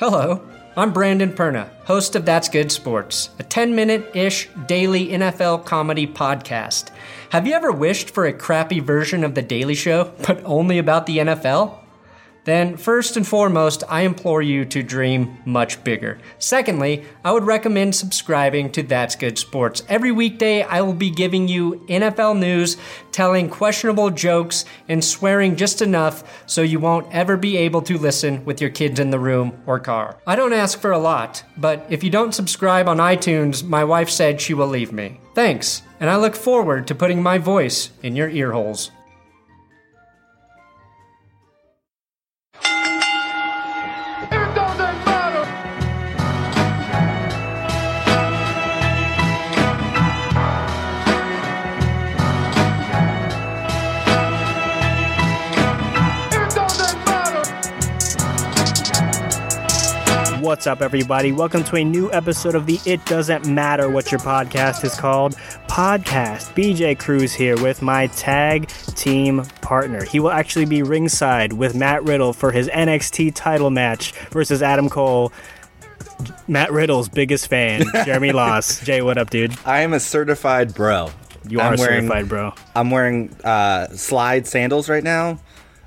Hello, I'm Brandon Perna, host of That's Good Sports, a 10-minute-ish daily NFL comedy podcast. Have you ever wished for a crappy version of The Daily Show, but only about the NFL? Then, first and foremost, I implore you to dream much bigger. Secondly, I would recommend subscribing to That's Good Sports. Every weekday, I will be giving you NFL news, telling questionable jokes, and swearing just enough so you won't ever be able to listen with your kids in the room or car. I don't ask for a lot, but if you don't subscribe on iTunes, my wife said she will leave me. Thanks, and I look forward to putting my voice in your ear holes. What's up, everybody? Welcome to a new episode of the It Doesn't Matter What Your Podcast is Called podcast. BJ Cruz here with my tag team partner. He will actually be ringside with Matt Riddle for his NXT title match versus Adam Cole. Matt Riddle's biggest fan, Jeremy Loss. Jay, what up, dude? I am a certified bro. You are certified, bro. I'm wearing slide sandals right now.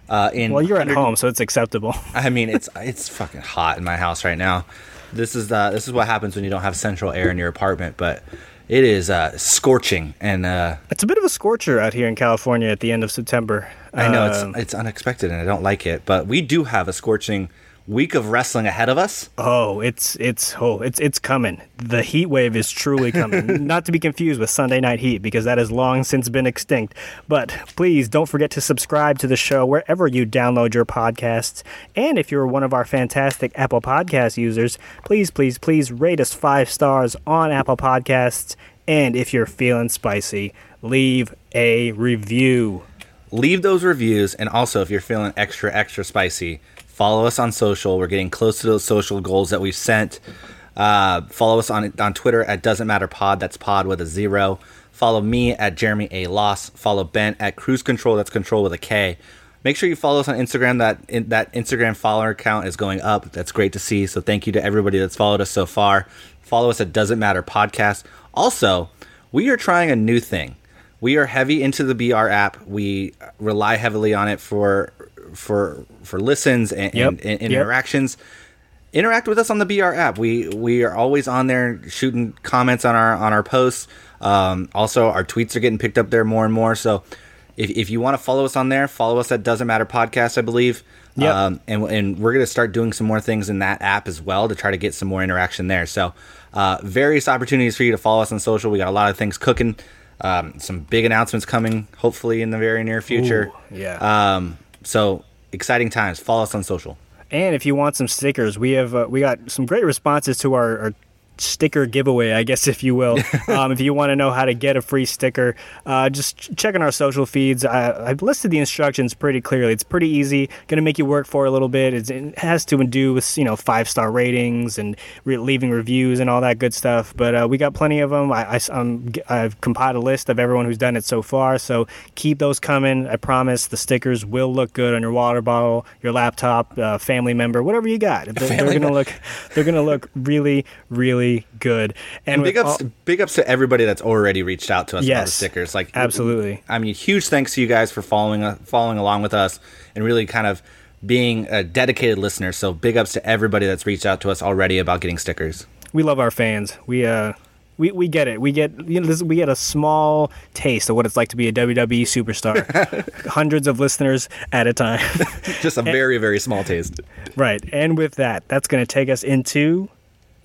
Well, you're at home, so it's acceptable. I mean, it's fucking hot in my house right now. This is what happens when you don't have central air in your apartment, but it is scorching, and it's a bit of a scorcher out here in California at the end of September. I know it's unexpected, and I don't like it, but we do have a scorching week of wrestling ahead of us. It's coming. The heat wave is truly coming. Not to be confused with Sunday Night Heat, because that has long since been extinct. But please don't forget to subscribe to the show wherever you download your podcasts. And if you're one of our fantastic Apple Podcast users, please rate us 5 stars on Apple Podcasts. And if you're feeling spicy, leave a review. Leave those reviews. And also, if you're feeling extra spicy, follow us on social. We're getting close to those social goals that we've sent. Follow us on Twitter at Doesn't Matter Pod. That's pod with a 0. Follow me at Jeremy A. Loss. Follow Ben at Cruise Control. That's control with a K. Make sure you follow us on Instagram. That Instagram follower count is going up. That's great to see. So thank you to everybody that's followed us so far. Follow us at Doesn't Matter Podcast. Also, we are trying a new thing. We are heavy into the BR app. We rely heavily on it for listens and interactions. Interact with us on the BR app. We are always on there shooting comments on our posts. Also, our tweets are getting picked up there more and more. So if you want to follow us on there, follow us at Doesn't Matter Podcast, I believe. Yep. And we're going to start doing some more things in that app as well to try to get some more interaction there. So various opportunities for you to follow us on social. We got a lot of things cooking. Some big announcements coming, hopefully, in the very near future. Ooh, yeah. So exciting times. Follow us on social. And if you want some stickers, we have we got some great responses to our sticker giveaway, I guess, if you will. If you want to know how to get a free sticker, just check on our social feeds. I've listed the instructions pretty clearly. It's pretty easy. Going to make you work for it a little bit. It has to do with 5-star ratings and leaving reviews and all that good stuff. But we got plenty of them. I've compiled a list of everyone who's done it so far. So keep those coming. I promise the stickers will look good on your water bottle, your laptop, family member, whatever you got. They're gonna look really, really good. And big ups to everybody that's already reached out to us about the stickers. Like, absolutely. I mean, huge thanks to you guys for following along with us and really kind of being a dedicated listener. So big ups to everybody that's reached out to us already about getting stickers. We love our fans. We get it. We get a small taste of what it's like to be a WWE superstar. Hundreds of listeners at a time. Just very, very small taste. Right. And with that, that's going to take us into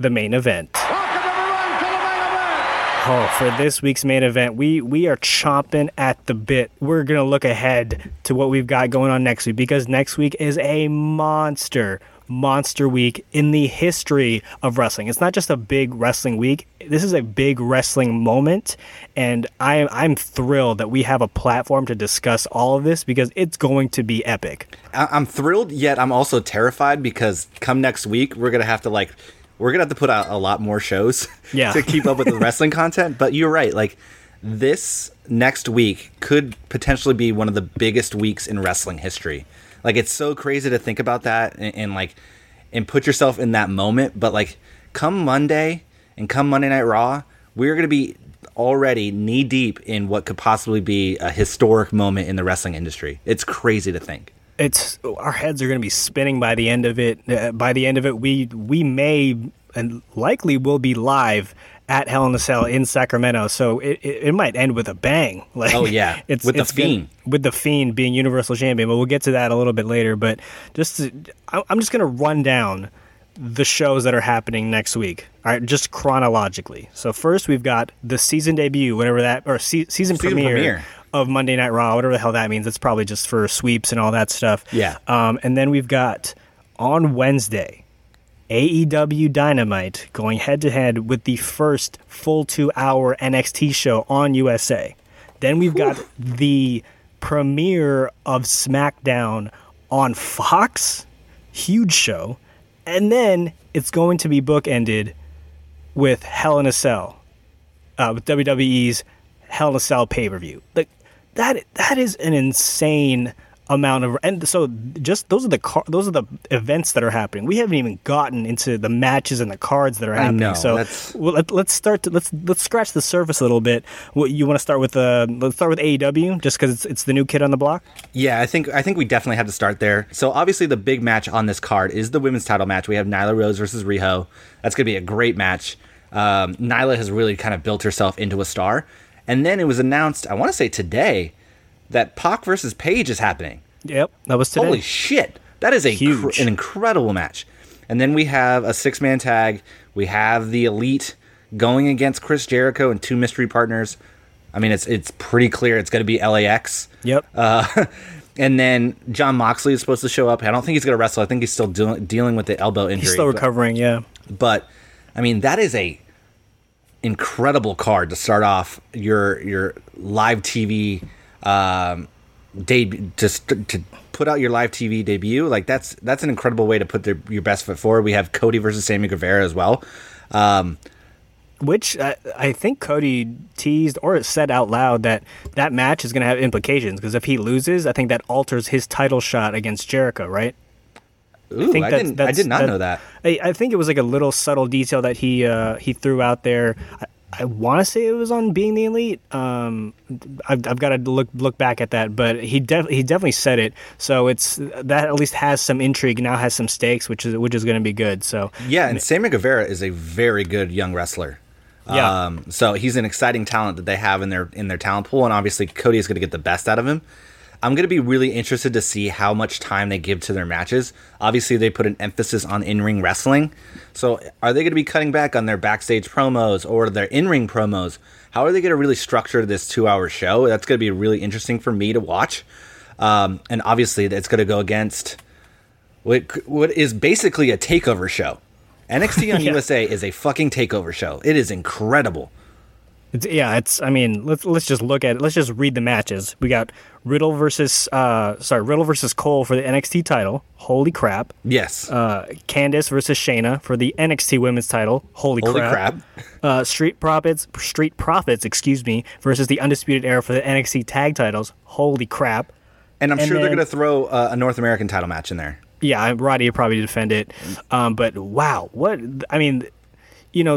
the main event. Welcome everyone to the main event. Oh, for this week's main event, we are chomping at the bit. We're going to look ahead to what we've got going on next week, because next week is a monster week in the history of wrestling. It's not just a big wrestling week. This is a big wrestling moment, and I'm thrilled that we have a platform to discuss all of this, because it's going to be epic. I'm thrilled, yet I'm also terrified, because come next week, we're going to have to put out a lot more shows to keep up with the wrestling content. But you're right. Like, this next week could potentially be one of the biggest weeks in wrestling history. Like, it's so crazy to think about that. And like, and put yourself in that moment. But like come Monday and come Monday Night Raw, we're going to be already knee deep in what could possibly be a historic moment in the wrestling industry. It's crazy to think. It's our heads are going to be spinning by the end of it. By the end of it, we may and likely will be live at Hell in a Cell in Sacramento. So it might end with a bang. Like, oh yeah, it's the Fiend. With the Fiend being Universal Champion, but we'll get to that a little bit later. But I'm just going to run down the shows that are happening next week, all right, just chronologically. So first we've got the season debut, whatever that, or season premiere of Monday Night Raw, whatever the hell that means. It's probably just for sweeps and all that stuff. Yeah. And then we've got on Wednesday, AEW Dynamite going head to head with the first full 2-hour NXT show on USA. Then we've got the premiere of SmackDown on Fox, huge show. And then it's going to be bookended with Hell in a Cell, with WWE's Hell in a Cell pay-per-view. Like that is an insane amount of, and so just those are the events that are happening. We haven't even gotten into the matches and the cards that are happening. I know, so let's scratch the surface a little bit. What you want to start with? Let's start with AEW, just because it's the new kid on the block. Yeah, I think we definitely have to start there. So obviously the big match on this card is the women's title match. We have Nyla Rose versus Riho. That's going to be a great match. Nyla has really kind of built herself into a star, and then it was announced, I want to say today, that Pac versus Paige is happening. Yep, that was today. Holy shit. That is an incredible match. And then we have a 6-man tag. We have the Elite going against Chris Jericho and 2 mystery partners. I mean, it's pretty clear it's going to be LAX. Yep. And then John Moxley is supposed to show up. I don't think he's going to wrestle. I think he's still dealing with the elbow injury. He's still recovering, yeah. But, I mean, that is a incredible card to start off your live TV to put out your live TV debut. Like that's an incredible way to put your best foot forward. We have Cody versus Sammy Guevara as well, which I think Cody teased or said out loud that match is going to have implications, because if he loses, I think that alters his title shot against Jericho, right? Ooh, I did not know that. I think it was like a little subtle detail that he threw out there. I want to say it was on Being the Elite. I've got to look back at that, but he definitely said it. So it's that at least has some intrigue now, has some stakes, which is going to be good. So yeah, and Sammy Guevara is a very good young wrestler. Yeah, so he's an exciting talent that they have in their talent pool, and obviously Cody is going to get the best out of him. I'm going to be really interested to see how much time they give to their matches. Obviously, they put an emphasis on in-ring wrestling. So are they going to be cutting back on their backstage promos or their in-ring promos? How are they going to really structure this 2-hour show? That's going to be really interesting for me to watch. And obviously, that's going to go against what is basically a takeover show. NXT on USA is a fucking takeover show. It is incredible. I mean, let's just look at it. Let's just read the matches. We got Riddle versus Cole for the NXT title. Holy crap! Yes. Candice versus Shayna for the NXT Women's title. Holy crap! Street Profits. Excuse me. Versus the Undisputed Era for the NXT Tag Titles. Holy crap! And I'm sure they're going to throw a North American title match in there. Yeah, Roddy will probably defend it. But wow, what I mean. You know,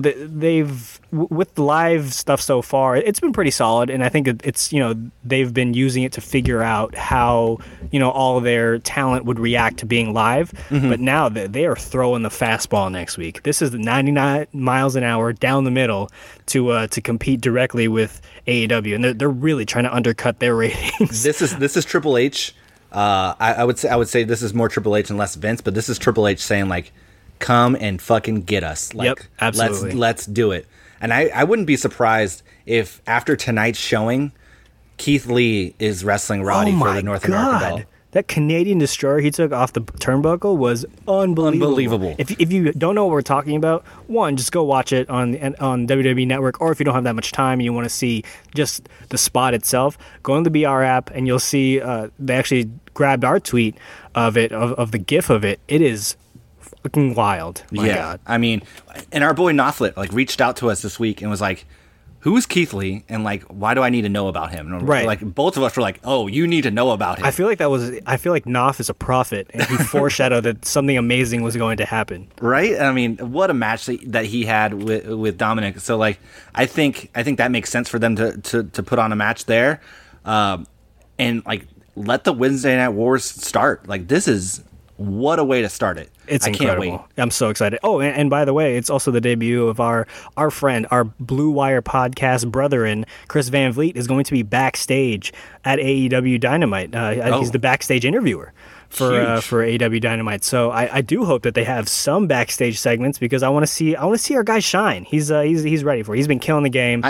with live stuff so far, it's been pretty solid, and I think it's, you know, they've been using it to figure out how, you know, all their talent would react to being live. Mm-hmm. But now they are throwing the fastball next week. This is the 99 miles an hour down the middle to compete directly with AEW, and they're really trying to undercut their ratings. This is Triple H. I would say this is more Triple H and less Vince, but this is Triple H saying like, come and fucking get us. Like, yep, absolutely. Let's do it. And I wouldn't be surprised if after tonight's showing, Keith Lee is wrestling Roddy for the North American belt. That Canadian destroyer he took off the turnbuckle was unbelievable. If you don't know what we're talking about, one, just go watch it on WWE Network, or if you don't have that much time and you want to see just the spot itself, go on the BR app and you'll see they actually grabbed our tweet of it, of the GIF of it. It is fucking wild. My God. I mean, and our boy Noflet like reached out to us this week and was like, who is Keith Lee, and like, why do I need to know about him? And right. Like, both of us were like, oh, you need to know about him. I feel like Knopf is a prophet, and he foreshadowed that something amazing was going to happen. Right? I mean, what a match that he had with Dominic. So like, I think that makes sense for them to put on a match there, and like, let the Wednesday Night Wars start. Like, this is what a way to start it. It's incredible. I can't wait. I'm so excited. Oh, and by the way, it's also the debut of our friend, our Blue Wire podcast brethren, Chris Van Vliet, is going to be backstage at AEW Dynamite. He's the backstage interviewer for AEW Dynamite. So I do hope that they have some backstage segments, because I want to see our guy shine. He's ready for it. He's been killing the game.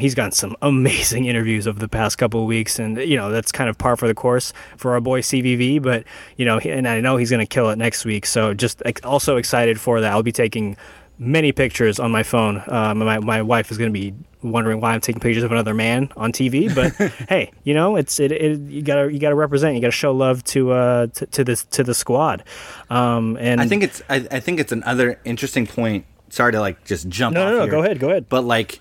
He's gotten some amazing interviews over the past couple of weeks, and you know, that's kind of par for the course for our boy CVV. But you know, and I know he's going to kill it next week. So just also excited for that. I'll be taking many pictures on my phone. My wife is going to be wondering why I'm taking pictures of another man on TV, but hey, you know, it's you gotta represent. You gotta show love to the squad. And I think it's another interesting point. Sorry to like just jump. No, go ahead. But like,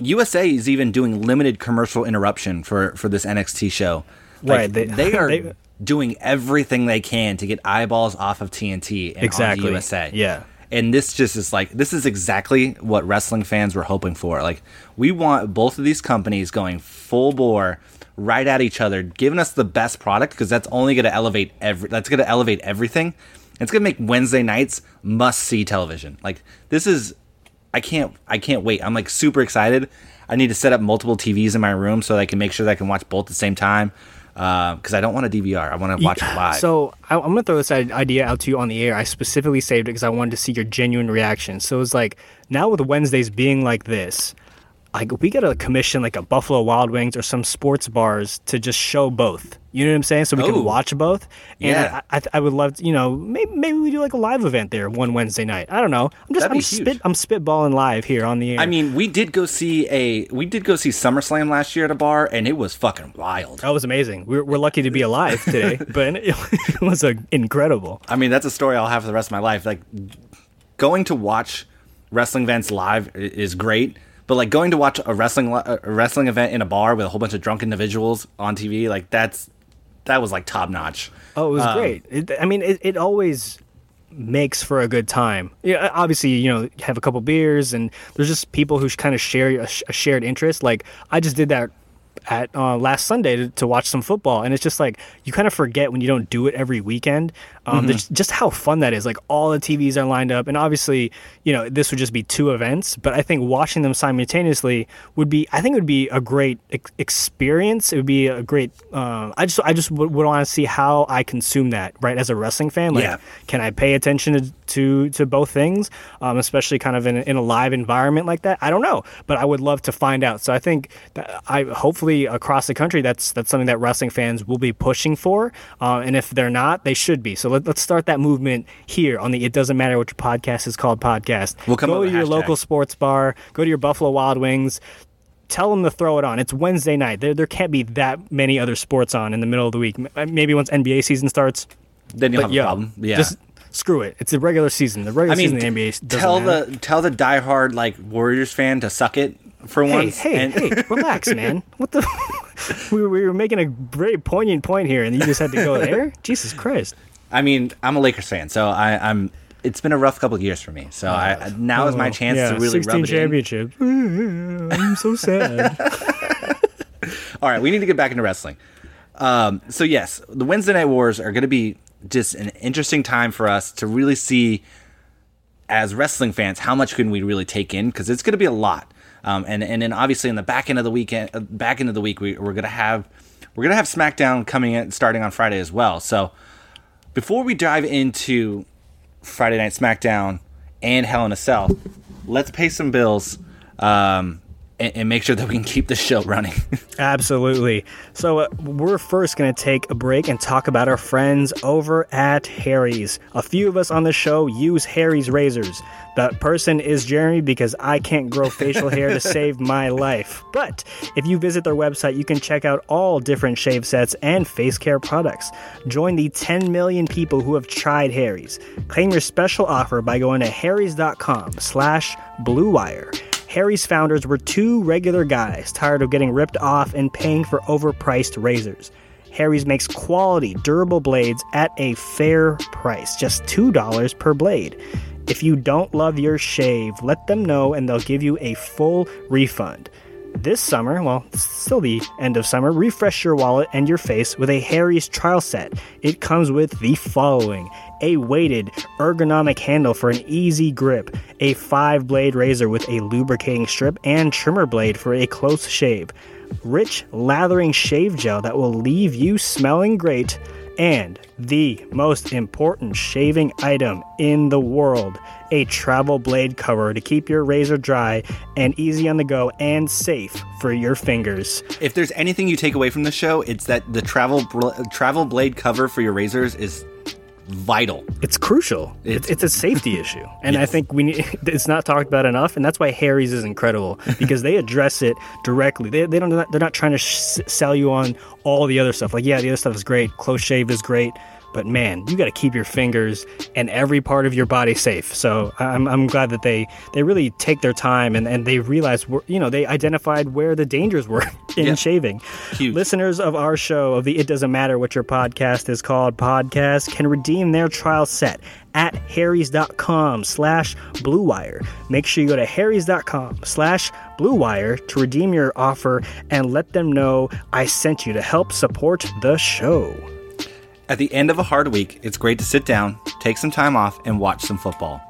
USA is even doing limited commercial interruption for this NXT show. Like, right. They are doing everything they can to get eyeballs off of TNT and exactly. On the USA. Yeah. And this just is like, this is exactly what wrestling fans were hoping for. Like, we want both of these companies going full bore right at each other, giving us the best product, because that's only going to elevate everything. It's going to make Wednesday nights must-see television. Like, this is... I can't wait. I'm like super excited. I need to set up multiple TVs in my room so that I can make sure that I can watch both at the same time, because I don't want to DVR. I want to watch it live. So I'm going to throw this idea out to you on the air. I specifically saved it because I wanted to see your genuine reaction. So it's like, now with Wednesdays being like this, like, we got to commission like a Buffalo Wild Wings or some sports bars to just show both. You know what I'm saying? So we can watch both. And yeah. I would love to, you know, maybe we do like a live event there one Wednesday night. I don't know. I'm spitballing live here on the air. I mean, we did go see SummerSlam last year at a bar, and it was fucking wild. That was amazing. We're lucky to be alive today, but it was incredible. I mean, that's a story I'll have for the rest of my life. Like, going to watch wrestling events live is great. But like, going to watch a wrestling event in a bar with a whole bunch of drunk individuals on TV, like, that was like top notch. Oh, it was great. It always makes for a good time. Yeah, obviously, you know, have a couple beers, and there's just people who kind of share a shared interest. Like, I just did that at last Sunday to watch some football, and it's just like, you kind of forget when you don't do it every weekend just how fun that is. Like, all the TVs are lined up, and obviously, you know, this would just be two events, but I think watching them simultaneously would be a great experience. It would be a great I just would want to see how I consume that, right, as a wrestling fan. Like, can I pay attention to both things, especially kind of in a live environment like that? I don't know, but I would love to find out. So I think that hopefully across the country, that's something that wrestling fans will be pushing for, and if they're not, they should be. So let's start that movement here on the It Doesn't Matter What Your Podcast is Called podcast. We'll come go to your local sports bar, go to your Buffalo Wild Wings, tell them to throw it on. It's Wednesday night. There can't be that many other sports on in the middle of the week. Maybe once NBA season starts, then you'll have a problem. Yeah, just screw it. It's the regular season. The regular season of the NBA doesn't matter. Tell the diehard like Warriors fan to suck it. For once. Hey, relax, man. What the? we were making a very poignant point here, and you just had to go there? Jesus Christ. I mean, I'm a Lakers fan, so I'm. It's been a rough couple of years for me, so now is my chance to really rub it in. 16 championships. I'm so sad. All right, we need to get back into wrestling. So, yes, the Wednesday Night Wars are going to be just an interesting time for us to really see, as wrestling fans, how much can we really take in, because it's going to be a lot. And then obviously in the back end of the week we're gonna have SmackDown coming in starting on Friday as well. So before we dive into Friday Night SmackDown and Hell in a Cell, let's pay some bills and make sure that we can keep the show running. Absolutely. So we're first going to take a break and talk about our friends over at Harry's. A few of us on the show use Harry's razors. That person is Jeremy, because I can't grow facial hair to save my life. But if you visit their website, you can check out all different shave sets and face care products. Join the 10 million people who have tried Harry's. Claim your special offer by going to harrys.com/podcast. Blue Wire. Harry's founders were two regular guys tired of getting ripped off and paying for overpriced razors. Harry's makes quality, durable blades at a fair price, just $2 per blade. If you don't love your shave, let them know and they'll give you a full refund. This summer, well, it's still the end of summer, refresh your wallet and your face with a Harry's trial set. It comes with the following: a weighted, ergonomic handle for an easy grip, a 5-blade razor with a lubricating strip and trimmer blade for a close shave, rich, lathering shave gel that will leave you smelling great, and the most important shaving item in the world, a travel blade cover to keep your razor dry and easy on the go and safe for your fingers. If there's anything you take away from the show, it's that the travel blade cover for your razors is vital. It's crucial. It's a safety issue, and yes. I think we need, it's not talked about enough, and that's why Harry's is incredible, because they address it directly. They're not trying to sell you on all the other stuff. Like, yeah, the other stuff is great, close shave is great, but man, you got to keep your fingers and every part of your body safe. So I'm glad that they really take their time and they realize, you know, they identified where the dangers were in shaving. Huge. Listeners of our show, of the It Doesn't Matter What Your Podcast is Called podcast, can redeem their trial set at harrys.com/bluewire. Make sure you go to harrys.com/bluewire to redeem your offer and let them know I sent you to help support the show. At the end of a hard week, it's great to sit down, take some time off, and watch some football.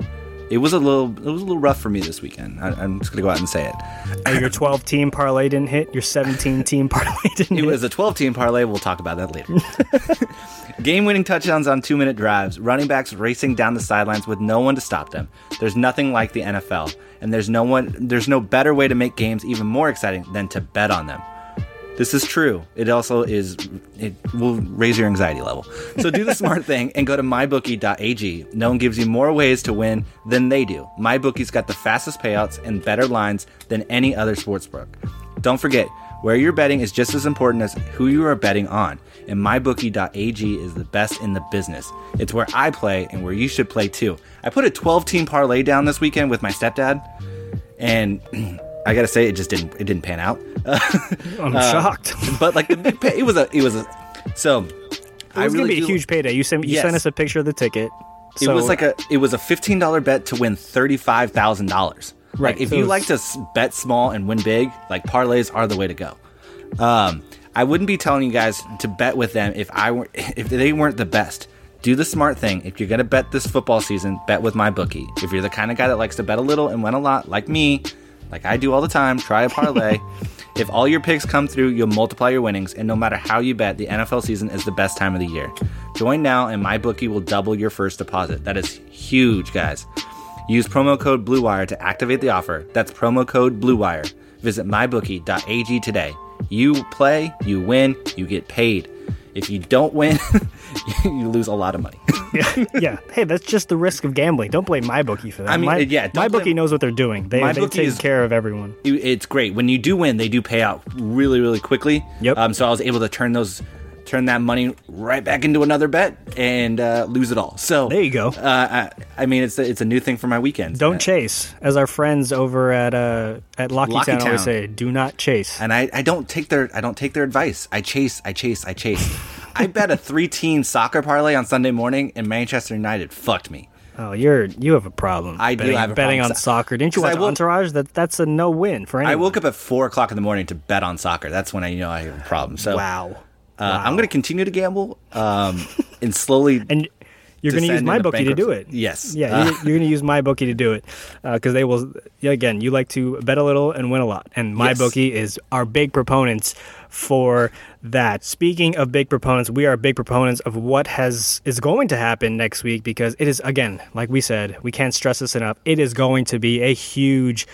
It was a little rough for me this weekend. I'm just going to go out and say it. Oh, your 12-team parlay didn't hit? Your 17-team parlay didn't hit? It was a 12-team parlay. We'll talk about that later. Game-winning touchdowns on 2-minute drives, running backs racing down the sidelines with no one to stop them. There's nothing like the NFL, and there's no better way to make games even more exciting than to bet on them. This is true. It also is. It will raise your anxiety level. So do the smart thing and go to mybookie.ag. No one gives you more ways to win than they do. MyBookie's got the fastest payouts and better lines than any other sportsbook. Don't forget, where you're betting is just as important as who you are betting on. And mybookie.ag is the best in the business. It's where I play and where you should play too. I put a 12-team parlay down this weekend with my stepdad, and I gotta say, it didn't pan out. I'm shocked. But like, it was gonna be a huge payday. You sent us a picture of the ticket. So it was like a $15 bet to win $35,000. Right. Like, if you like to bet small and win big, like parlays are the way to go. I wouldn't be telling you guys to bet with them if they weren't the best. Do the smart thing. If you're gonna bet this football season, bet with MyBookie. If you're the kind of guy that likes to bet a little and win a lot, like me, like I do all the time, try a parlay. If all your picks come through, you'll multiply your winnings, and no matter how you bet, the NFL season is the best time of the year. Join now, and MyBookie will double your first deposit. That is huge, guys. Use promo code BLUEWIRE to activate the offer. That's promo code BLUEWIRE. Visit mybookie.ag today. You play, you win, you get paid. If you don't win, you lose a lot of money. Yeah. Hey, that's just the risk of gambling. Don't blame MyBookie for that. I mean, MyBookie knows what they're doing. They take care of everyone. It's great. When you do win, they do pay out really, really quickly. Yep. So I was able to turn that money right back into another bet and lose it all. So there you go. It's a new thing for my weekend. Don't chase, as our friends over at Lockheed Town always say. Do not chase. And I don't take their advice. I chase. I bet a 3-team soccer parlay on Sunday morning, and Manchester United fucked me. Oh, you have a problem. I do have a problem betting on soccer. Didn't you watch Entourage? That's a no win for anyone. I woke up at 4 o'clock in the morning to bet on soccer. That's when I I have a problem. So wow. I'm going to continue to gamble and slowly. And you're going to use MyBookie to do it. Yes. Yeah, you're going to use MyBookie to do it because they will. Again, you like to bet a little and win a lot, and MyBookie is our big proponents for that. Speaking of big proponents, we are big proponents of what is going to happen next week, because it is, again, like we said, we can't stress this enough. It is going to be a huge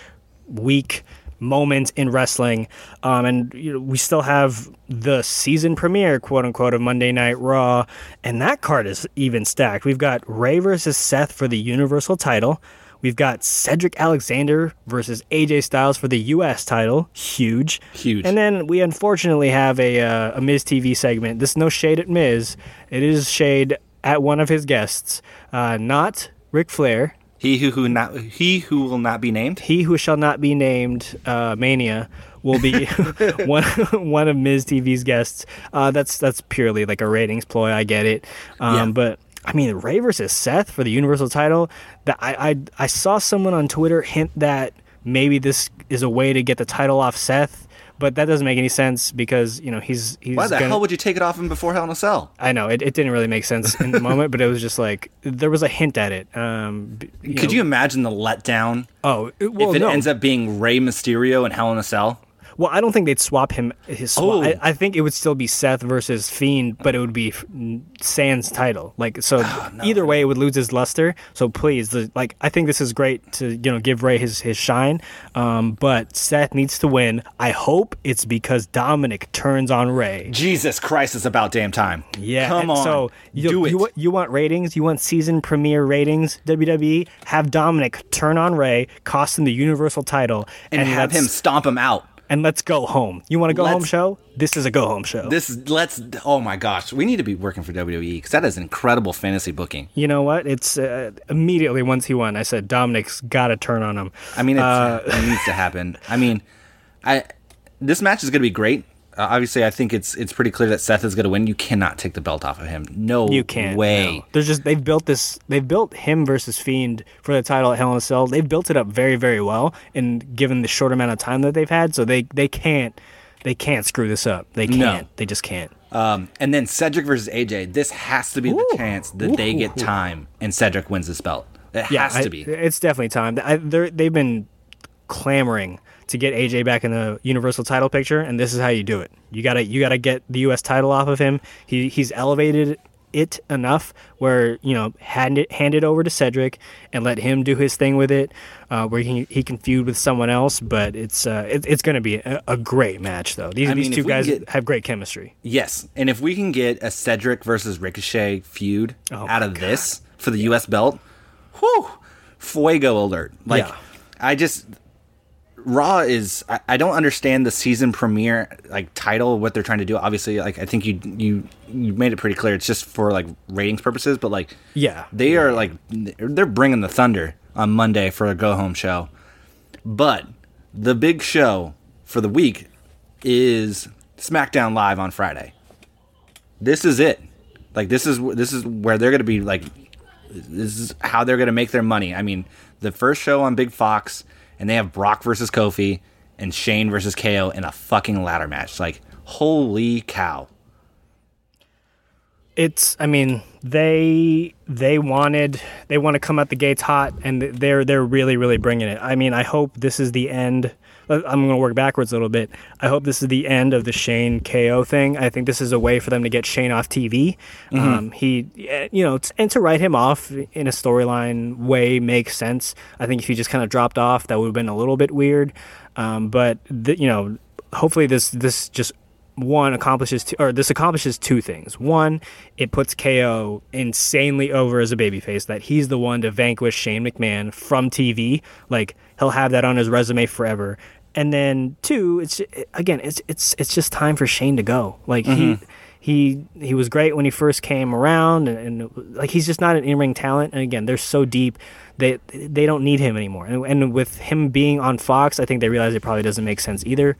week. Moment in wrestling, and we still have the season premiere, quote unquote, of Monday Night Raw, and that card is even stacked. We've got Rey versus Seth for the Universal title. We've got Cedric Alexander versus AJ Styles for the U.S. title. Huge. And then we unfortunately have a Miz TV segment. This is no shade at Miz. It is shade at one of his guests, not Ric Flair. He who will not be named. He who shall not be named. Mania will be one of Ms. TV's guests. That's purely like a ratings ploy. I get it, but. I mean, Rey versus Seth for the Universal title. That I saw someone on Twitter hint that maybe this is a way to get the title off Seth, but that doesn't make any sense because he's. Why the hell would you take it off him before Hell in a Cell? I know it didn't really make sense in the moment, but it was just like there was a hint at it. Could you imagine the letdown? If it ends up being Rey Mysterio and Hell in a Cell. Well, I don't think they'd swap him. I think it would still be Seth versus Fiend, but it would be Sans title. Either way, it would lose his luster. So please, I think this is great to give Rey his shine. But Seth needs to win. I hope it's because Dominic turns on Rey. Jesus Christ, it's about damn time. Yeah, come on. So do it. You want ratings? You want season premiere ratings? WWE, have Dominic turn on Rey, cost him the Universal title, and have him stomp him out. And let's go home. You want a go-home show? This is a go-home show. Oh, my gosh. We need to be working for WWE because that is incredible fantasy booking. You know what? It's immediately once he won, I said, Dominic's got to turn on him. I mean, it needs to happen. I mean, this match is going to be great. Obviously, I think it's pretty clear that Seth is going to win. You cannot take the belt off of him. No way. You can't. No. They've built him versus Fiend for the title at Hell in a Cell. They've built it up very, very well, and given the short amount of time that they've had, so they can't screw this up. They can't. No. They just can't. And then Cedric versus AJ. This has to be the chance that they get time and Cedric wins this belt. It has to be. It's definitely time. They've been clamoring to get AJ back in the Universal title picture, and this is how you do it. You gotta get the U.S. title off of him. He's elevated it enough where hand it over to Cedric and let him do his thing with it, where he can feud with someone else. But it's gonna be a great match though. These two guys have great chemistry. Yes, and if we can get a Cedric versus Ricochet feud out of this for the U.S. belt, whew, fuego alert! Raw is. I don't understand the season premiere title, what they're trying to do. Obviously, I think you made it pretty clear. It's just for ratings purposes, but they're bringing the thunder on Monday for a go home show. But the big show for the week is SmackDown Live on Friday. This is it. This is where they're going to be. This is how they're going to make their money. I mean, the first show on Big Fox. And they have Brock versus Kofi and Shane versus KO in a fucking ladder match. Holy cow. They want to come out the gates hot, and they're really, really bringing it. I mean, I hope this is the end. I'm going to work backwards a little bit. I hope this is the end of the Shane KO thing. I think this is a way for them to get Shane off TV. Mm-hmm. And to write him off in a storyline way makes sense. I think if he just kind of dropped off, that would have been a little bit weird. But hopefully this just accomplishes two things. One, it puts KO insanely over as a babyface, that he's the one to vanquish Shane McMahon from TV. He'll have that on his resume forever. And then two, it's just time for Shane to go. Mm-hmm. He was great when he first came around, and he's just not an in-ring talent. And again, they're so deep, they don't need him anymore. And with him being on Fox, I think they realize it probably doesn't make sense either.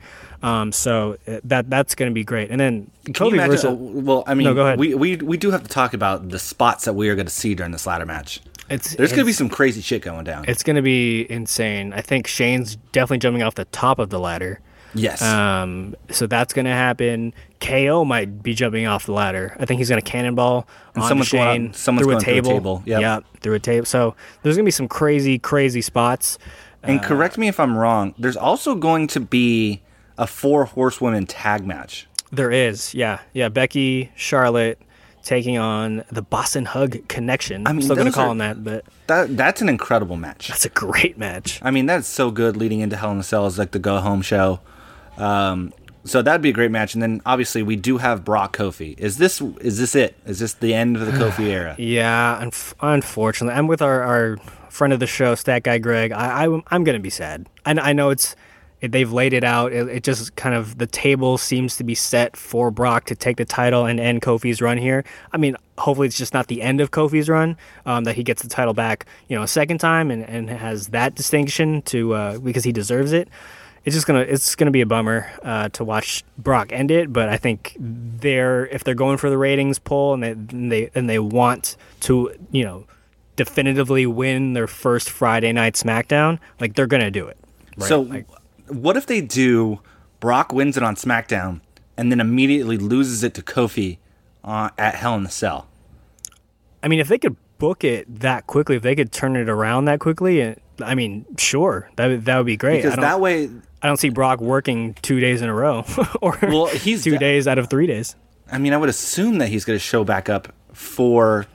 So that's going to be great. And then Kobe versus. Go ahead. We do have to talk about the spots that we are going to see during this ladder match. There's going to be some crazy shit going down. It's going to be insane. I think Shane's definitely jumping off the top of the ladder. Yes. So that's going to happen. KO might be jumping off the ladder. I think he's going to cannonball on Shane through a table. Yeah, through a table. So there's going to be some crazy, crazy spots. And correct me if I'm wrong, there's also going to be a 4 horsewomen tag match. There is, yeah. Yeah, Becky, Charlotte, taking on the Boston Hug Connection. I'm still going to call them that, but that's an incredible match. That's a great match. I mean, that's so good leading into Hell in a Cell as the go-home show. So that'd be a great match. And then obviously we do have Brock Kofi. Is this it? Is this the end of the Kofi era? Yeah, unfortunately. I'm with our friend of the show, Stat Guy Greg. I'm going to be sad. I know it's They've laid it out. It just kind of, the table seems to be set for Brock to take the title and end Kofi's run here. I mean, hopefully it's just not the end of Kofi's run, that he gets the title back, you know, a second time and has that distinction to, because he deserves it. It's gonna be a bummer to watch Brock end it, but I think if they're going for the ratings poll and they want to, you know, definitively win their first Friday night SmackDown, like, they're gonna do it. Right? So, like, what if they do? Brock wins it on SmackDown and then immediately loses it to Kofi at Hell in a Cell. I mean, if they could book it that quickly, if they could turn it around that quickly, I mean, sure, that would be great. Because that way, I don't see Brock working 2 days in a row, or he's 2 days out of 3 days. I mean, I would assume that he's going to show back up for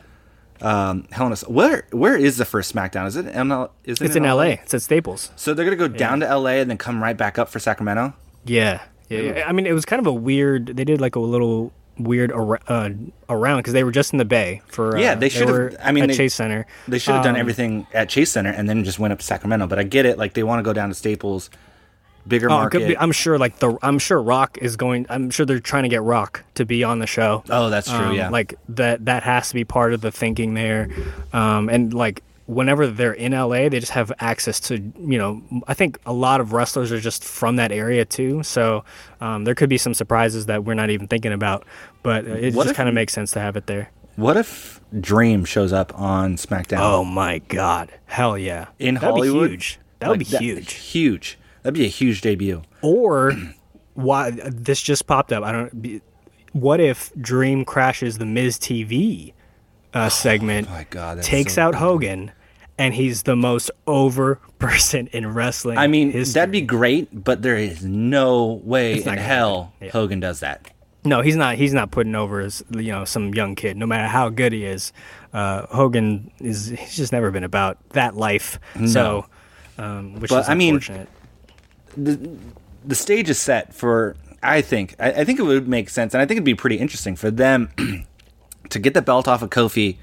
Hell in a Cell. Where is the first SmackDown? Is it ML? It's in LA? It's at Staples. So they're going to go down to LA and then come right back up for Sacramento. Yeah. I mean, it was kind of a weird. They did like a little weird around because they were just in the Bay for they should have. I mean, Chase Center. They should have done everything at Chase Center and then just went up to Sacramento. But I get it. Like, they want to go down to Staples. Bigger market. I'm sure they're trying to get Rock to be on the show. Oh, that's true. Yeah, like that has to be part of the thinking there. And like, whenever they're in LA, they just have access to, you know, I think a lot of wrestlers are just from that area too. So there could be some surprises that we're not even thinking about, but it just kind of makes sense to have it there. What if Dream shows up on SmackDown? Oh my God. Hell yeah. In Hollywood? That would be huge. That'd be a huge debut. Or, why this just popped up. What if Dream crashes the Miz TV segment, takes out Hogan, and he's the most over person in wrestling? I mean, history. That'd be great, but there is no way in hell Hogan does that. No, he's not putting over as, you know, some young kid, no matter how good he is. Hogan he's just never been about that life. No. So, which is unfortunate. I mean, the stage is set for. I think it would make sense, and I think it'd be pretty interesting for them. To get the belt off of Kofi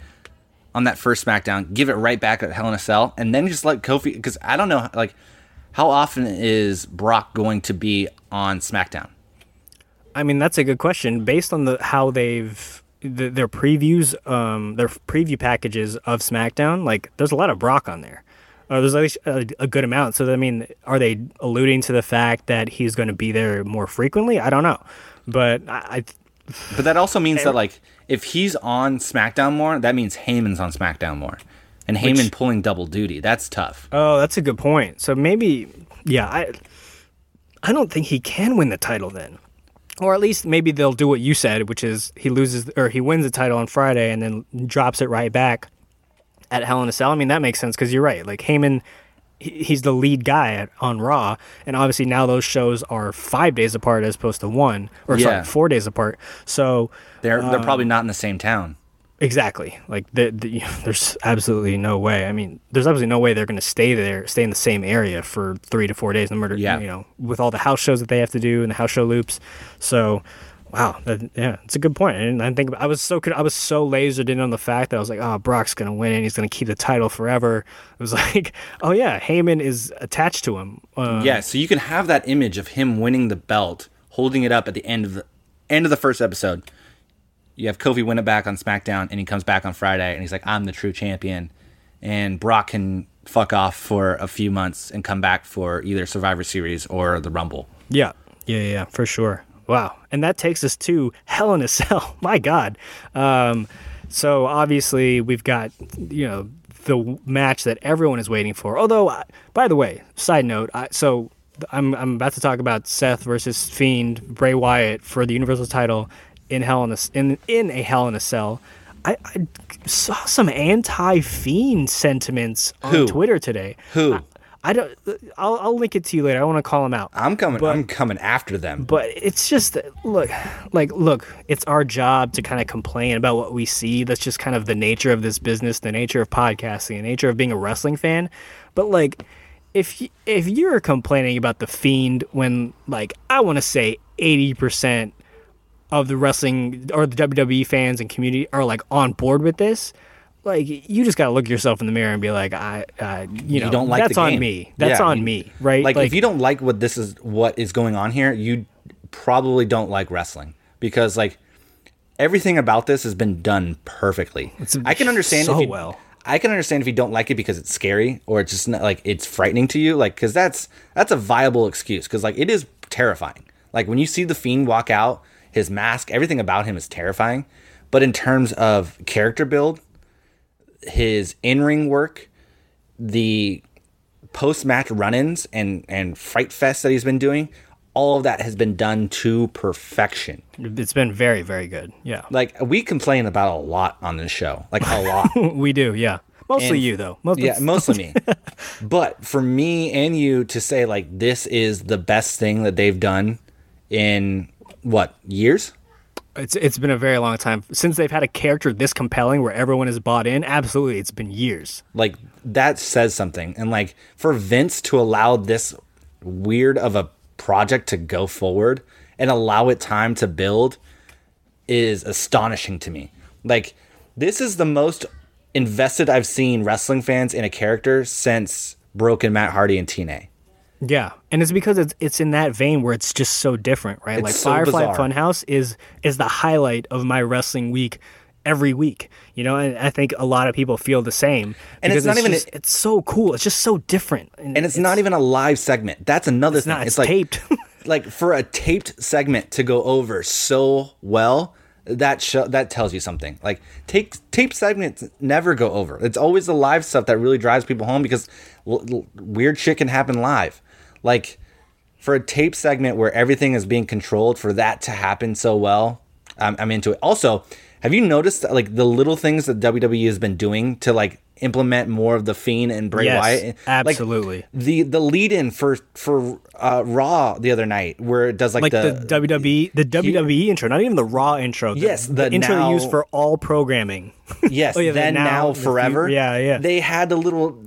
on that first SmackDown, give it right back at Hell in a Cell, and then just let Kofi, because I don't know, like, how often is Brock going to be on SmackDown? I mean, that's a good question. Based on their previews, their preview packages of SmackDown, like, there's a lot of Brock on there. There's at least a good amount. So, I mean, are they alluding to the fact that he's going to be there more frequently? I don't know. But that also means that, like, if he's on SmackDown more, that means Heyman's on SmackDown more. And Heyman pulling double duty. That's tough. Oh, that's a good point. So maybe, yeah, I don't think he can win the title then. Or at least maybe they'll do what you said, which is he wins the title on Friday and then drops it right back at Hell in a Cell. I mean, that makes sense because you're right. Like, Heyman, he's the lead guy on Raw, and obviously now those shows are 5 days apart as opposed to 4 days apart. So they're probably not in the same town. Exactly. Like, there's absolutely no way. I mean, there's absolutely no way they're going to stay in the same area for 3 to 4 days. You know, with all the house shows that they have to do and the house show loops. So, wow, it's a good point. And I think I was so lasered in on the fact that I was like, oh, Brock's gonna win and he's gonna keep the title forever. It was like, oh yeah, Heyman is attached to him. So you can have that image of him winning the belt, holding it up at the end of the first episode. You have Kofi win it back on SmackDown, and he comes back on Friday, and he's like, I'm the true champion. And Brock can fuck off for a few months and come back for either Survivor Series or the Rumble. Yeah, for sure. Wow. And that takes us to Hell in a Cell. My God. So obviously we've got, you know, the match that everyone is waiting for. Although, by the way, side note, I'm about to talk about Seth versus Fiend, Bray Wyatt for the Universal title in a Hell in a Cell. I saw some anti-Fiend sentiments on Twitter today. Who? I don't. I'll link it to you later. I want to call him out. I'm coming after them. But it's just look. It's our job to kind of complain about what we see. That's just kind of the nature of this business, the nature of podcasting, the nature of being a wrestling fan. But like, if you're complaining about the Fiend when, like, I want to say 80% of the wrestling or the WWE fans and community are like on board with this, like, you just got to look yourself in the mirror and be like, you know, you don't like that's the game. On me. That's on me, right? Like, if you don't like what is going on here, you probably don't like wrestling because, like, everything about this has been done perfectly. I can understand I can understand if you don't like it because it's scary or it's just not, like, it's frightening to you, like, because that's a viable excuse because, like, it is terrifying. Like, when you see the Fiend walk out, his mask, everything about him is terrifying. But in terms of character build, his in-ring work, the post-match run-ins and Fright Fest that he's been doing, all of that has been done to perfection. It's been very, very good. Yeah. Like, we complain about a lot on this show. Like, a lot. We do, yeah. Mostly you, though. Mostly me. But for me and you to say, like, this is the best thing that they've done in, what, years? It's been a very long time since they've had a character this compelling where everyone is bought in. Absolutely. It's been years. Like, that says something. And, like, for Vince to allow this weird of a project to go forward and allow it time to build is astonishing to me. Like, this is the most invested I've seen wrestling fans in a character since Broken Matt Hardy and TNA. Yeah, and it's because it's in that vein where it's just so different, right? It's like so Firefly bizarre. Funhouse is the highlight of my wrestling week every week, you know, and I think a lot of people feel the same. And it's so cool. It's just so different. And it's not even a live segment. That's another thing. It's like taped. Like, for a taped segment to go over so well, that tells you something. Like, tape segments never go over. It's always the live stuff that really drives people home because weird shit can happen live. Like, for a tape segment where everything is being controlled, for that to happen so well, I'm into it. Also, have you noticed, like, the little things that WWE has been doing to, like, implement more of the Fiend and Bray Wyatt? Yes, absolutely. Like, the lead-in for Raw the other night, where it does, like the WWE intro, not even the Raw intro. Yes, the intro now, used for all programming. Yes, then now forever. Yeah. They had the little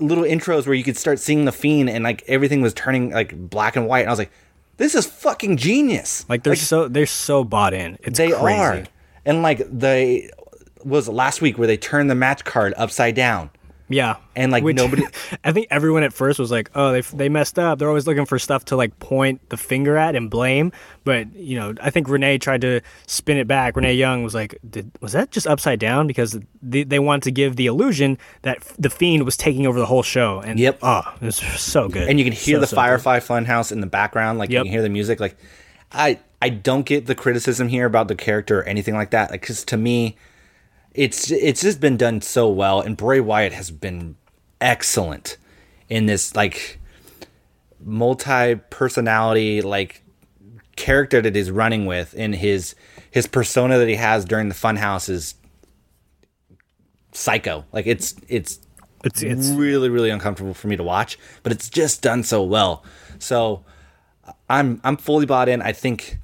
intros where you could start seeing the Fiend and, like, everything was turning, like, black and white. And I was like, this is fucking genius. Like, they're so bought in. They are crazy. And, like, they was last week where they turned the match card upside down. Yeah. And, like, nobody... I think everyone at first was like, oh, they messed up. They're always looking for stuff to, like, point the finger at and blame. But, you know, I think Renee tried to spin it back. Renee Young was like, was that just upside down? Because they wanted to give the illusion that the Fiend was taking over the whole show. And, yep. Oh, it was so good. And you can hear the Firefly Funhouse in the background. Like, You can hear the music. Like, I don't get the criticism here about the character or anything like that. Like, because to me, it's just been done so well, and Bray Wyatt has been excellent in this, like, multi-personality, like, character that he's running with, and his persona that he has during the Funhouse is psycho. Like, it's really, really uncomfortable for me to watch, but it's just done so well. So I'm fully bought in. I think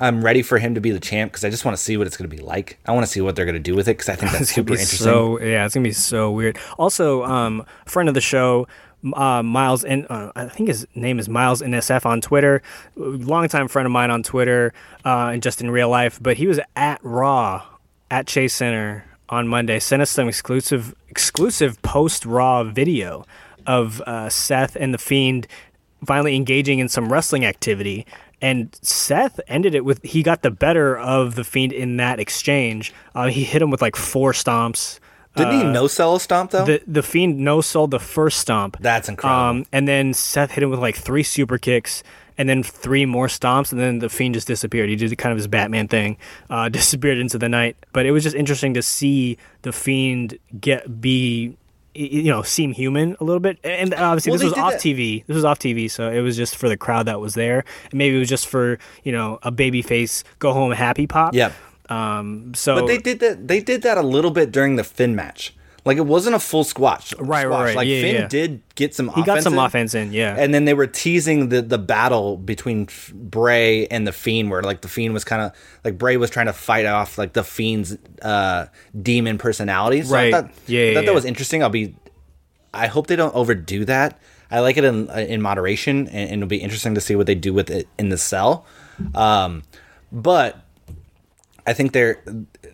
I'm ready for him to be the champ because I just want to see what it's going to be like. I want to see what they're going to do with it because I think that's super interesting. It's going to be so weird. Also, a friend of the show, Miles, and I think his name is Miles NSF on Twitter, longtime friend of mine on Twitter and just in real life, but he was at Raw at Chase Center on Monday, sent us some exclusive post-Raw video of Seth and the Fiend finally engaging in some wrestling activity. And Seth ended it with, he got the better of the Fiend in that exchange. He hit him with like 4 stomps. Didn't he no-sell a stomp, though? The Fiend no-sold the first stomp. That's incredible. And then Seth hit him with like 3 super kicks and then 3 more stomps, and then the Fiend just disappeared. He did kind of his Batman thing, disappeared into the night. But it was just interesting to see the Fiend seem human a little bit. And obviously this was off TV. This was off TV, so it was just for the crowd that was there. And maybe it was just for, you know, a baby face go home happy pop. Yeah. But they did that a little bit during the Finn match. Like, it wasn't a full squash. Right. Like, yeah, Finn did get some offense. He got some offense in, yeah. And then they were teasing the battle between Bray and the Fiend, where, like, the Fiend was kind of, like, Bray was trying to fight off, like, the Fiend's demon personality. So right. I thought that was interesting. I hope they don't overdo that. I like it in moderation, and it'll be interesting to see what they do with it in the cell. But I think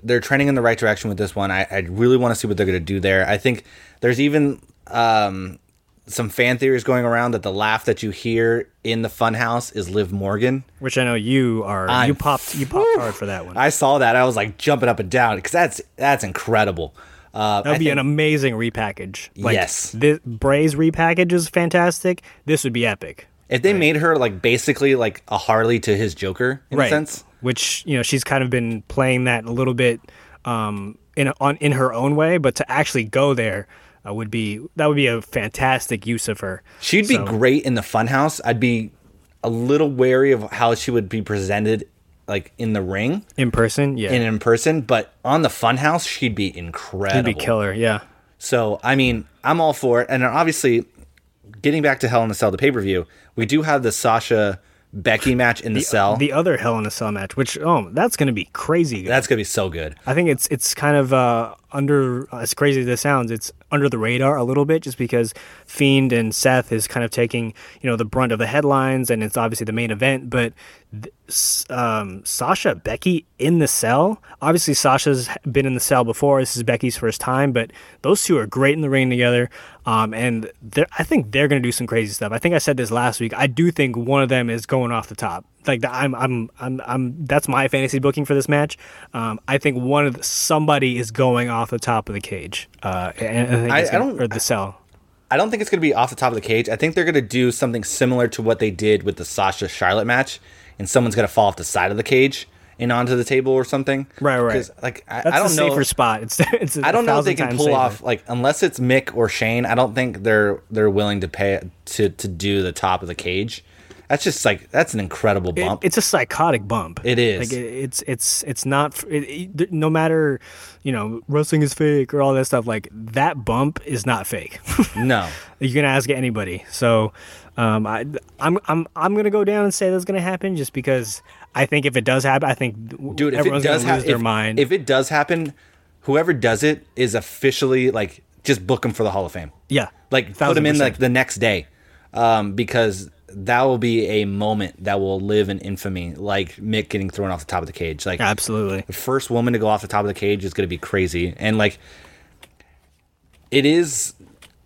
they're trending in the right direction with this one. I really want to see what they're going to do there. I think there's even some fan theories going around that the laugh that you hear in the Funhouse is Liv Morgan, which I know you are. You popped hard for that one. I saw that. I was like jumping up and down because that's incredible. That would be an amazing repackage. Like, yes, Bray's repackage is fantastic. This would be epic if they made her like basically like a Harley to his Joker in a sense. Which, you know, she's kind of been playing that a little bit in her own way, but to actually go there would be a fantastic use of her. She'd be great in the Funhouse. I'd be a little wary of how she would be presented, like in the ring, in person, but on the Funhouse, she'd be incredible. She'd be killer, yeah. So I mean, I'm all for it, and obviously, getting back to Hell in a Cell, the pay per view, we do have the Sasha Becky match in the cell. The other Hell in a Cell match, which, that's going to be crazy. That's going to be so good. I think it's kind of as crazy as it sounds, it's under the radar a little bit just because Fiend and Seth is kind of taking, the brunt of the headlines, and it's obviously the main event, but Sasha, Becky in the cell. Obviously, Sasha's been in the cell before. This is Becky's first time, but those two are great in the ring together, and I think they're going to do some crazy stuff. I think I said this last week. I do think one of them is going off the top. Like that's my fantasy booking for this match. I think somebody is going off the top of the cage. The cell. I don't think it's going to be off the top of the cage. I think they're going to do something similar to what they did with the Sasha Charlotte match, and someone's going to fall off the side of the cage and onto the table or something. Right. Like I don't know. That's a safer spot. I don't know if they can pull off, like, unless it's Mick or Shane. I don't think they're willing to pay to do the top of the cage. That's just like, that's an incredible bump. It's a psychotic bump. It is. Like it's not, no matter, wrestling is fake or all that stuff, like that bump is not fake. No. You can ask anybody. So I'm going to go down and say that's going to happen just because I think if it does happen, I think dude, everyone's going to lose their mind. If it does happen, whoever does it is officially like, just book them for the Hall of Fame. Yeah. Like 1,000%. Put them in like the next day because that will be a moment that will live in infamy, like Mick getting thrown off the top of the cage. Like absolutely, the first woman to go off the top of the cage is going to be crazy, and like it is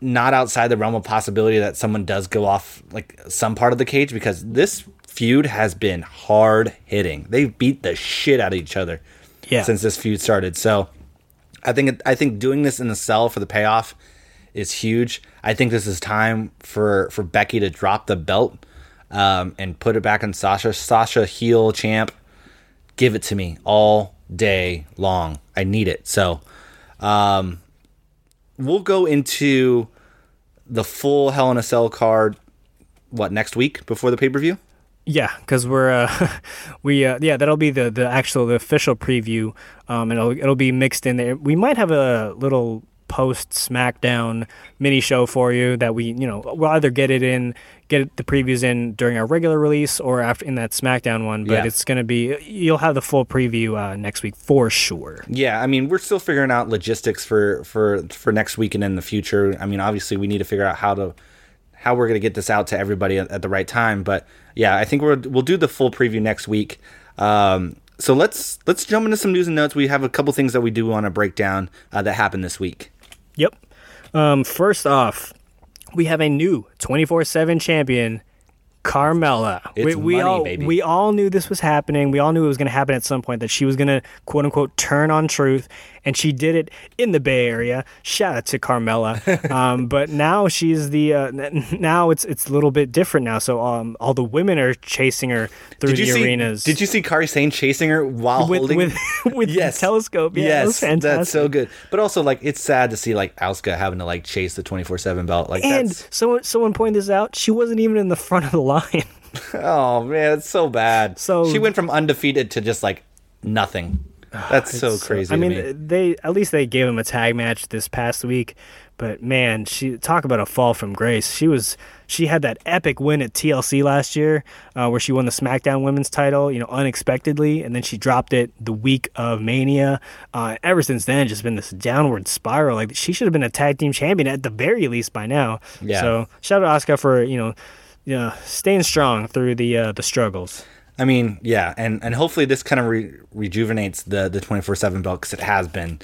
not outside the realm of possibility that someone does go off like some part of the cage because this feud has been hard hitting. They beat the shit out of each other since this feud started. So I think doing this in the cell for the payoff is huge. I think this is time for Becky to drop the belt and put it back on Sasha. Sasha, heel champ, give it to me all day long. I need it. So we'll go into the full Hell in a Cell card, next week before the pay-per-view? Yeah, because we're that'll be the official preview. It'll be mixed in there. We might have a little post SmackDown mini show for you that we we'll either get the previews in during our regular release or after in that SmackDown one, but it's gonna be, you'll have the full preview next week for sure. I mean, we're still figuring out logistics for next week and in the future. I mean, obviously we need to figure out how we're gonna get this out to everybody at the right time, but I think we'll do the full preview next week. So let's jump into some news and notes. We have a couple things that we do want to break down that happened this week. Yep. First off, we have a new 24/7 champion, Carmella. We all knew this was happening. We all knew it was going to happen at some point, that she was going to, quote unquote, turn on truth. And she did it in the Bay Area. Shout out to Carmella. But now she's now it's a little bit different now. So all the women are chasing her through arenas. Did you see Kairi Sane chasing her while holding with the telescope? Yeah, yes, fantastic. That's so good. But also, like, it's sad to see like Asuka having to like chase the 24/7 belt. Like, and someone pointed this out. She wasn't even in the front of the line. Oh man, it's so bad. So she went from undefeated to just like nothing. That's so crazy. I mean, they gave him a tag match this past week, but man, she talk about a fall from grace. She had that epic win at TLC last year, where she won the SmackDown Women's title, unexpectedly, and then she dropped it the week of Mania. Ever since then, just been this downward spiral. Like she should have been a tag team champion at the very least by now. Yeah. So shout out to Asuka for staying strong through the struggles. I mean, yeah, and hopefully this kind of rejuvenates the 24/7 belt, because it has been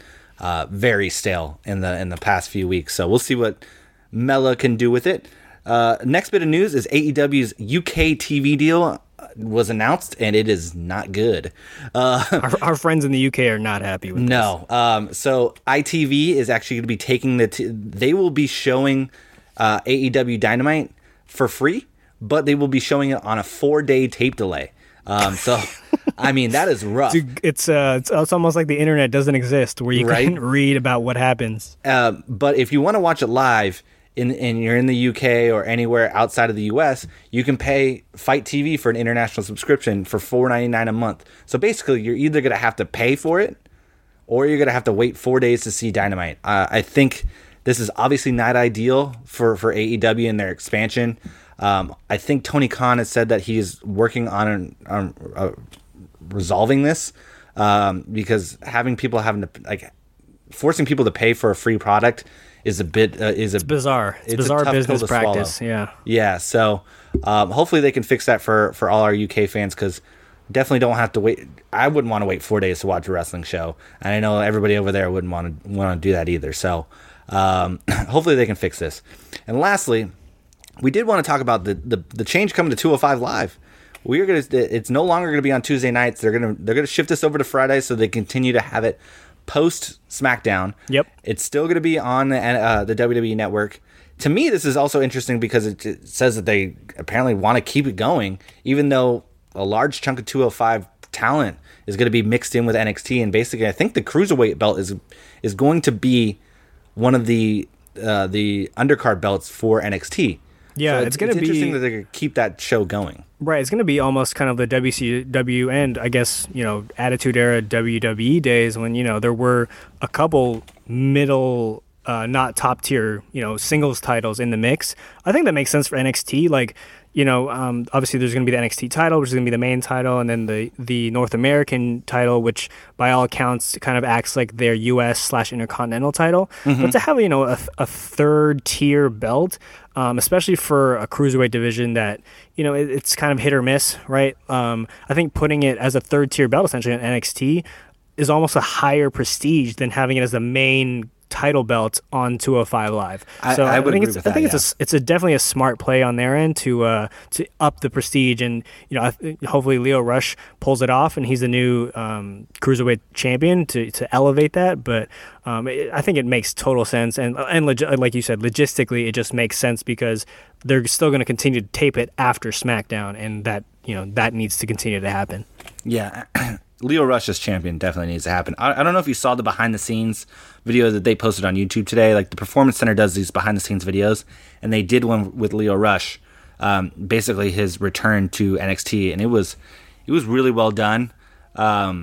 very stale in the past few weeks. So we'll see what Mella can do with it. Next bit of news is AEW's UK TV deal was announced, and it is not good. Our friends in the UK are not happy with this. No. So ITV is actually going to be taking they will be showing AEW Dynamite for free, but they will be showing it on a 4-day tape delay. So, I mean, that is rough. Dude, it's almost like the internet doesn't exist, where you can read about what happens. But if you want to watch it live, and you're in the UK or anywhere outside of the US, you can pay Fight TV for an international subscription for $4.99 a month. So basically, you're either going to have to pay for it, or you're going to have to wait 4 days to see Dynamite. I think this is obviously not ideal for AEW and their expansion. I think Tony Khan has said that he is working on resolving this, because forcing people to pay for a free product is it's bizarre. It's bizarre business practice. Swallow. Yeah. So hopefully they can fix that for all our UK fans, because definitely don't have to wait. I wouldn't want to wait 4 days to watch a wrestling show, and I know everybody over there wouldn't want to do that either. So hopefully they can fix this. And lastly, we did want to talk about the change coming to 205 Live. It's no longer going to be on Tuesday nights. They're gonna shift this over to Friday, so they continue to have it post SmackDown. Yep, it's still going to be on the WWE Network. To me, this is also interesting because it says that they apparently want to keep it going, even though a large chunk of 205 talent is going to be mixed in with NXT. And basically, I think the Cruiserweight belt is going to be one of the undercard belts for NXT. Yeah, so it's going to be interesting that they could keep that show going. Right, it's going to be almost kind of the WCW and, I guess, Attitude Era WWE days, when there were a couple middle, not top tier, singles titles in the mix. I think that makes sense for NXT. Like, obviously there's going to be the NXT title, which is going to be the main title, and then the North American title, which by all accounts kind of acts like their US/Intercontinental title. Mm-hmm. But to have a third tier belt, especially for a cruiserweight division that it's kind of hit or miss, right? I think putting it as a third tier belt essentially in NXT is almost a higher prestige than having it as the main title belt on 205 Live. So I would agree with that. I think it's definitely a smart play on their end to up the prestige, and hopefully Lio Rush pulls it off and he's the new cruiserweight champion to elevate that. But I think it makes total sense, and like you said, logistically it just makes sense because they're still going to continue to tape it after SmackDown, and that that needs to continue to happen. Yeah. Lio Rush's champion definitely needs to happen. I don't know if you saw the behind-the-scenes video that they posted on YouTube today. Like, the Performance Center does these behind-the-scenes videos, and they did one with Lio Rush, basically his return to NXT, and it was really well done, and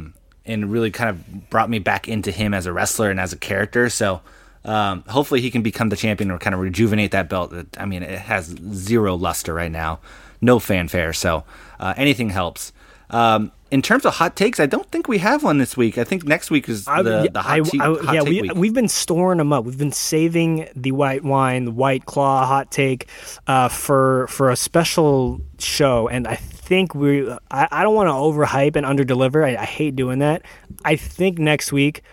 really kind of brought me back into him as a wrestler and as a character. So hopefully he can become the champion or kind of rejuvenate that belt. I mean, it has zero luster right now, no fanfare, so anything helps. In terms of hot takes, I don't think we have one this week. I think next week is the hot take week. We've been storing them up. We've been saving the white wine, the White Claw hot take for a special show. And I think I don't want to overhype and underdeliver. I hate doing that. I think next week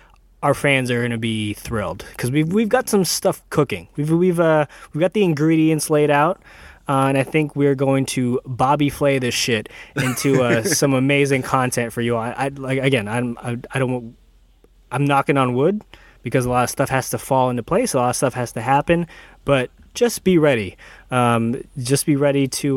our fans are going to be thrilled because we've got some stuff cooking. We've got the ingredients laid out. And I think we're going to Bobby Flay this shit into some amazing content for you. I'm knocking on wood because a lot of stuff has to fall into place. A lot of stuff has to happen, but just be ready. Just be ready to be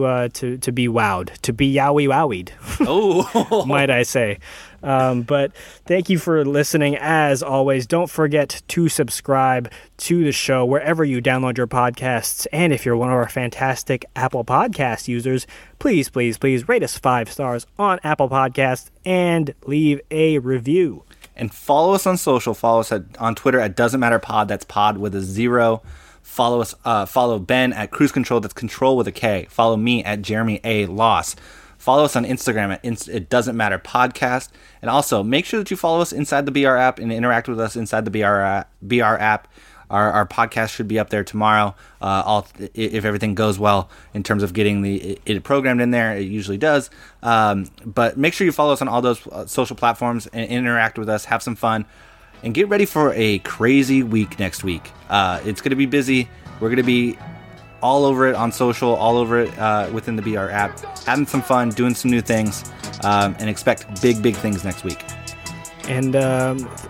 wowed, to be wowied. Oh, might I say? But thank you for listening. As always, don't forget to subscribe to the show wherever you download your podcasts. And if you're one of our fantastic Apple Podcast users, please, please, please rate us 5 stars on Apple Podcasts and leave a review. And follow us on social. Follow us on Twitter at Doesn't Matter Pod. That's pod with a zero. Follow us. Follow Ben at Cruise Control. That's control with a K. Follow me at Jeremy A. Loss. Follow us on Instagram at It Doesn't Matter Podcast. And also make sure that you follow us inside the BR app and interact with us inside the BR app. Our podcast should be up there tomorrow, if everything goes well in terms of getting it programmed in there. It usually does. But make sure you follow us on all those social platforms and interact with us. Have some fun. And get ready for a crazy week next week. It's going to be busy. We're going to be all over it on social, all over it within the BR app. Having some fun, doing some new things, and expect big, big things next week. And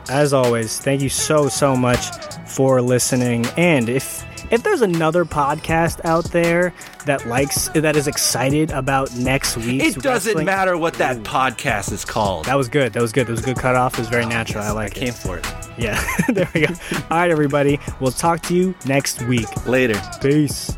as always, thank you so much for listening. And if there's another podcast out there that is excited about next week's wrestling. It doesn't matter what that podcast is called. That was good. That was a good cutoff. It was very natural. Yes, I like it. I came for it. Yeah. There we go. All right, everybody. We'll talk to you next week. Later. Peace.